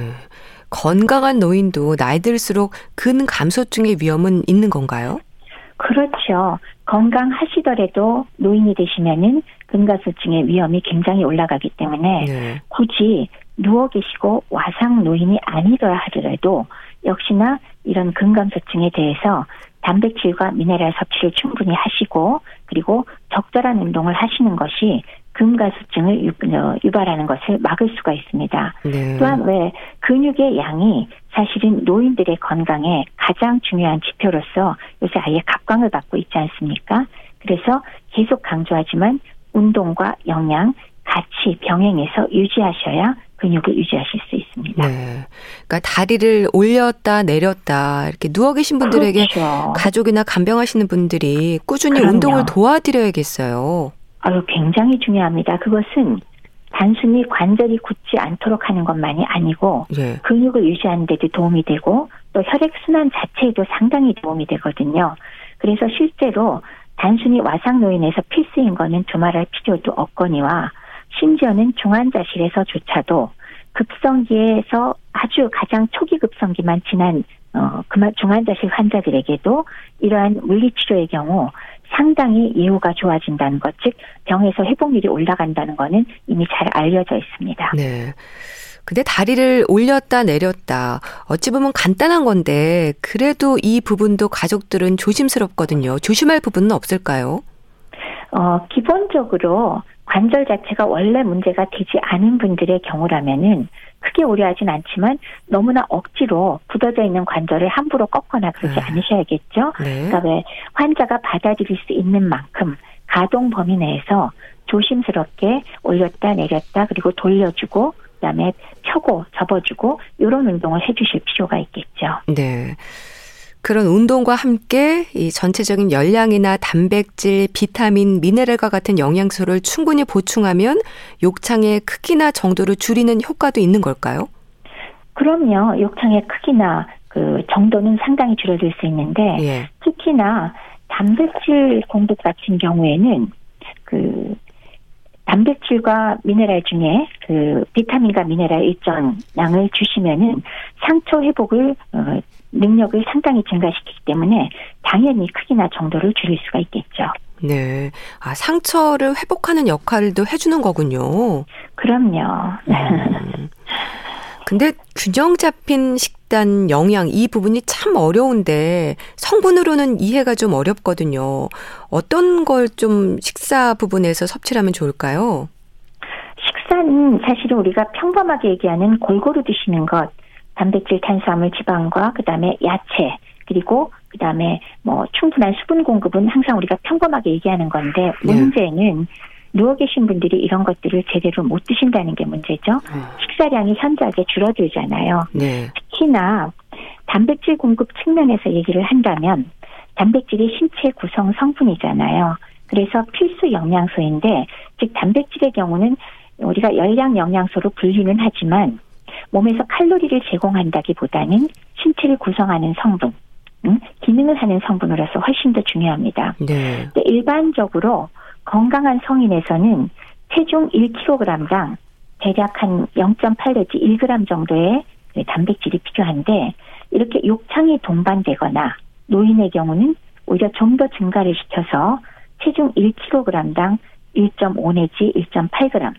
건강한 노인도 나이 들수록 근감소증의 위험은 있는 건가요? 그렇죠. 건강하시더라도 노인이 되시면은 근감소증의 위험이 굉장히 올라가기 때문에 네. 굳이 누워 계시고 와상 노인이 아니더라 하더라도 역시나 이런 근감소증에 대해서 단백질과 미네랄 섭취를 충분히 하시고 그리고 적절한 운동을 하시는 것이 근감소증을 유발하는 것을 막을 수가 있습니다. 네. 또한 왜 근육의 양이 사실은 노인들의 건강에 가장 중요한 지표로서 요새 아예 각광을 받고 있지 않습니까? 그래서 계속 강조하지만 운동과 영양 같이 병행해서 유지하셔야 근육을 유지하실 수 있습니다. 네. 그러니까 다리를 올렸다 내렸다 이렇게 누워 계신 분들에게 그렇죠. 가족이나 간병하시는 분들이 꾸준히 그럼요. 운동을 도와드려야겠어요. 아유, 굉장히 중요합니다. 그것은 단순히 관절이 굳지 않도록 하는 것만이 아니고 네. 근육을 유지하는 데도 도움이 되고 또 혈액순환 자체에도 상당히 도움이 되거든요. 그래서 실제로 단순히 와상노인에서 필수인 거는 두말할 필요도 없거니와 심지어는 중환자실에서조차도 급성기에서 아주 가장 초기 급성기만 지난 중환자실 환자들에게도 이러한 물리치료의 경우 상당히 예후가 좋아진다는 것, 즉 병에서 회복률이 올라간다는 것은 이미 잘 알려져 있습니다. 네. 근데 다리를 올렸다 내렸다 어찌 보면 간단한 건데 그래도 이 부분도 가족들은 조심스럽거든요. 조심할 부분은 없을까요? 기본적으로 관절 자체가 원래 문제가 되지 않은 분들의 경우라면은 크게 우려하진 않지만 너무나 억지로 굳어져 있는 관절을 함부로 꺾거나 그러지 않으셔야겠죠. 네. 그러니까 왜 환자가 받아들일 수 있는 만큼 가동 범위 내에서 조심스럽게 올렸다 내렸다 그리고 돌려주고 그다음에 펴고 접어주고 이런 운동을 해주실 필요가 있겠죠. 네. 그런 운동과 함께 이 전체적인 열량이나 단백질, 비타민, 미네랄과 같은 영양소를 충분히 보충하면 욕창의 크기나 정도를 줄이는 효과도 있는 걸까요? 그럼요. 욕창의 크기나 그 정도는 상당히 줄어들 수 있는데 예. 특히나 단백질 공급 같은 경우에는 그 단백질과 미네랄 중에 그 비타민과 미네랄 일정 양을 주시면은 상처 회복을 능력을 상당히 증가시키기 때문에 당연히 크기나 정도를 줄일 수가 있겠죠. 네. 아, 상처를 회복하는 역할도 해주는 거군요. 그럼요. 근데 균형 잡힌 식단, 영양 이 부분이 참 어려운데 성분으로는 이해가 좀 어렵거든요. 어떤 걸 좀 식사 부분에서 섭취를 하면 좋을까요? 식사는 사실은 우리가 평범하게 얘기하는 골고루 드시는 것. 단백질, 탄수화물, 지방과 그다음에 야채 그리고 그다음에 뭐 충분한 수분 공급은 항상 우리가 평범하게 얘기하는 건데 문제는 누워 계신 분들이 이런 것들을 제대로 못 드신다는 게 문제죠. 식사량이 현저하게 줄어들잖아요. 네. 특히나 단백질 공급 측면에서 얘기를 한다면 단백질이 신체 구성 성분이잖아요. 그래서 필수 영양소인데 즉 단백질의 경우는 우리가 열량 영양소로 분류는 하지만 몸에서 칼로리를 제공한다기보다는 신체를 구성하는 성분, 기능을 하는 성분으로서 훨씬 더 중요합니다. 네. 근데 일반적으로 건강한 성인에서는 체중 1kg당 대략 한 0.8 내지 1g 정도의 단백질이 필요한데 이렇게 욕창이 동반되거나 노인의 경우는 오히려 좀 더 증가를 시켜서 체중 1kg당 1.5 내지 1.8g,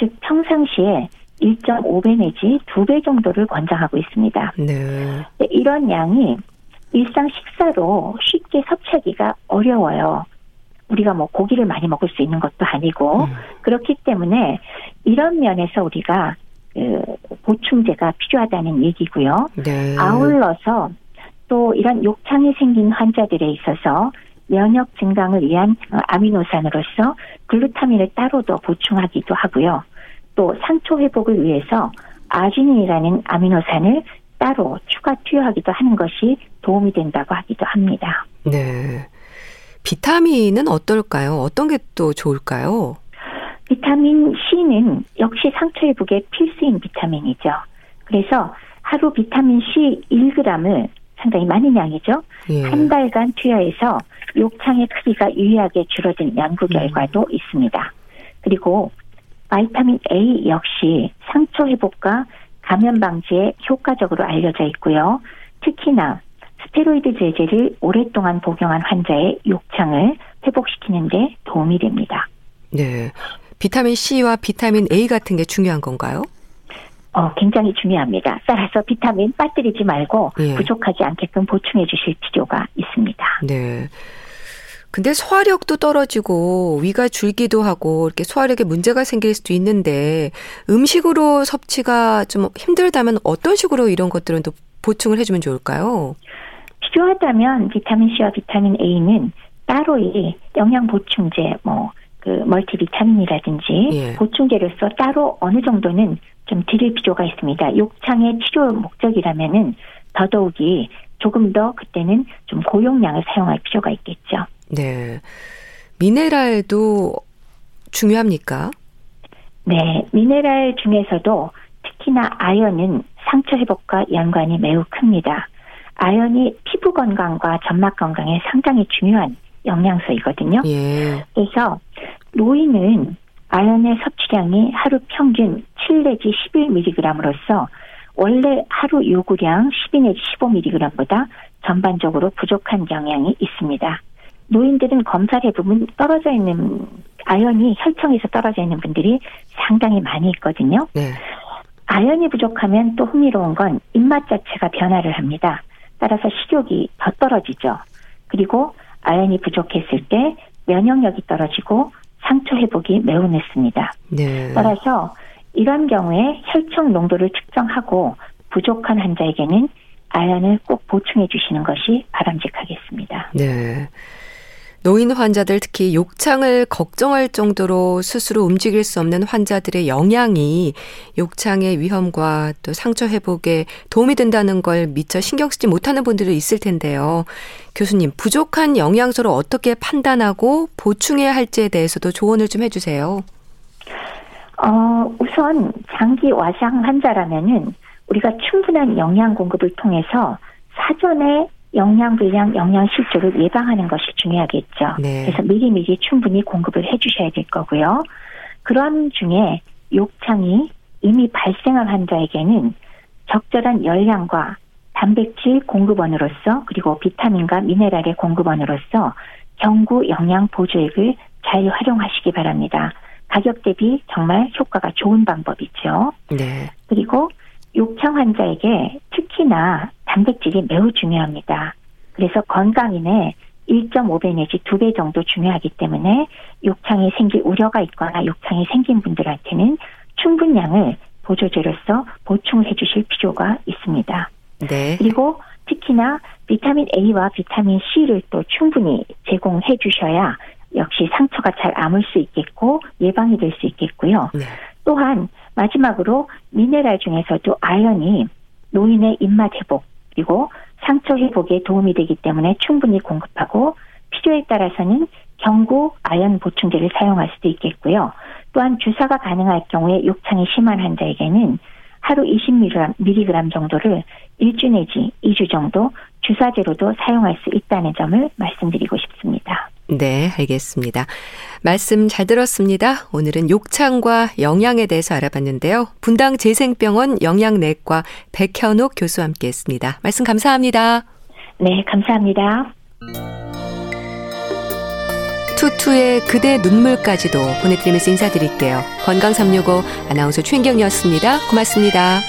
즉 평상시에 1.5배 내지 2배 정도를 권장하고 있습니다. 네. 이런 양이 일상 식사로 쉽게 섭취하기가 어려워요. 우리가 뭐 고기를 많이 먹을 수 있는 것도 아니고 그렇기 때문에 이런 면에서 우리가 보충제가 필요하다는 얘기고요. 네. 아울러서 또 이런 욕창이 생긴 환자들에 있어서 면역 증강을 위한 아미노산으로서 글루타민을 따로 더 보충하기도 하고요. 또 상초 회복을 위해서 아지닌이라는 아미노산을 따로 추가 투여하기도 하는 것이 도움이 된다고 하기도 합니다. 네. 비타민은 어떨까요? 어떤 게 또 좋을까요? 비타민 C는 역시 상처 회복의 필수인 비타민이죠. 그래서 하루 비타민 C 1g을 상당히 많은 양이죠. 예. 한 달간 투여해서 욕창의 크기가 유의하게 줄어든 연구 결과도 있습니다. 그리고 바이타민 A 역시 상처 회복과 감염 방지에 효과적으로 알려져 있고요. 특히나 스테로이드 제제를 오랫동안 복용한 환자의 욕창을 회복시키는 데 도움이 됩니다. 네. 비타민 C와 비타민 A 같은 게 중요한 건가요? 굉장히 중요합니다. 따라서 비타민 빠뜨리지 말고 예. 부족하지 않게끔 보충해 주실 필요가 있습니다. 네. 근데 소화력도 떨어지고 위가 줄기도 하고 이렇게 소화력에 문제가 생길 수도 있는데 음식으로 섭취가 좀 힘들다면 어떤 식으로 이런 것들은 또 보충을 해주면 좋을까요? 필요하다면 비타민 C와 비타민 A는 따로 이 영양 보충제, 멀티비타민이라든지 예. 보충제로서 따로 어느 정도는 좀 드릴 필요가 있습니다. 욕창의 치료 목적이라면은 더더욱이 조금 더 그때는 좀 고용량을 사용할 필요가 있겠죠. 네. 미네랄도 중요합니까? 네. 미네랄 중에서도 특히나 아연은 상처 회복과 연관이 매우 큽니다. 아연이 피부 건강과 점막 건강에 상당히 중요한 영양소이거든요. 예. 그래서 노인은 아연의 섭취량이 하루 평균 7 내지 11mg으로서 원래 하루 요구량 12 내지 15mg보다 전반적으로 부족한 경향이 있습니다. 노인들은 검사를 해보면 떨어져 있는 아연이 혈청에서 떨어져 있는 분들이 상당히 많이 있거든요. 네. 아연이 부족하면 또 흥미로운 건 입맛 자체가 변화를 합니다. 따라서 식욕이 더 떨어지죠. 그리고 아연이 부족했을 때 면역력이 떨어지고 상처 회복이 매우 늦습니다. 네. 따라서 이런 경우에 혈청 농도를 측정하고 부족한 환자에게는 아연을 꼭 보충해 주시는 것이 바람직하겠습니다. 네. 노인 환자들 특히 욕창을 걱정할 정도로 스스로 움직일 수 없는 환자들의 영향이 욕창의 위험과 또 상처 회복에 도움이 된다는 걸 미처 신경 쓰지 못하는 분들도 있을 텐데요. 교수님, 부족한 영양소를 어떻게 판단하고 보충해야 할지에 대해서도 조언을 좀 해주세요. 우선 장기 와상 환자라면은 우리가 충분한 영양 공급을 통해서 사전에 영양불량, 영양실조를 예방하는 것이 중요하겠죠. 네. 그래서 미리미리 충분히 공급을 해주셔야 될 거고요. 그런 중에 욕창이 이미 발생한 환자에게는 적절한 열량과 단백질 공급원으로서 그리고 비타민과 미네랄의 공급원으로서 경구 영양 보조액을 잘 활용하시기 바랍니다. 가격 대비 정말 효과가 좋은 방법이죠. 네. 그리고 욕창 환자에게 특히나 단백질이 매우 중요합니다. 그래서 건강인의 1.5배 내지 2배 정도 중요하기 때문에 욕창이 생길 우려가 있거나 욕창이 생긴 분들한테는 충분량을 보조제로서 보충해 주실 필요가 있습니다. 네. 그리고 특히나 비타민 A와 비타민 C를 또 충분히 제공해 주셔야 역시 상처가 잘 아물 수 있겠고 예방이 될 수 있겠고요. 네. 또한 마지막으로 미네랄 중에서도 아연이 노인의 입맛 회복 그리고 상처 회복에 도움이 되기 때문에 충분히 공급하고 필요에 따라서는 경구 아연 보충제를 사용할 수도 있겠고요. 또한 주사가 가능할 경우에 욕창이 심한 환자에게는 하루 20mg 정도를 1주 내지 2주 정도 주사제로도 사용할 수 있다는 점을 말씀드리고 싶습니다. 네, 알겠습니다. 말씀 잘 들었습니다. 오늘은 욕창과 영양에 대해서 알아봤는데요. 분당재생병원 영양내과 백현욱 교수와 함께했습니다. 말씀 감사합니다. 네, 감사합니다. 투투의 그대 눈물까지도 보내드리면서 인사드릴게요. 건강365 아나운서 최인경이었습니다. 고맙습니다.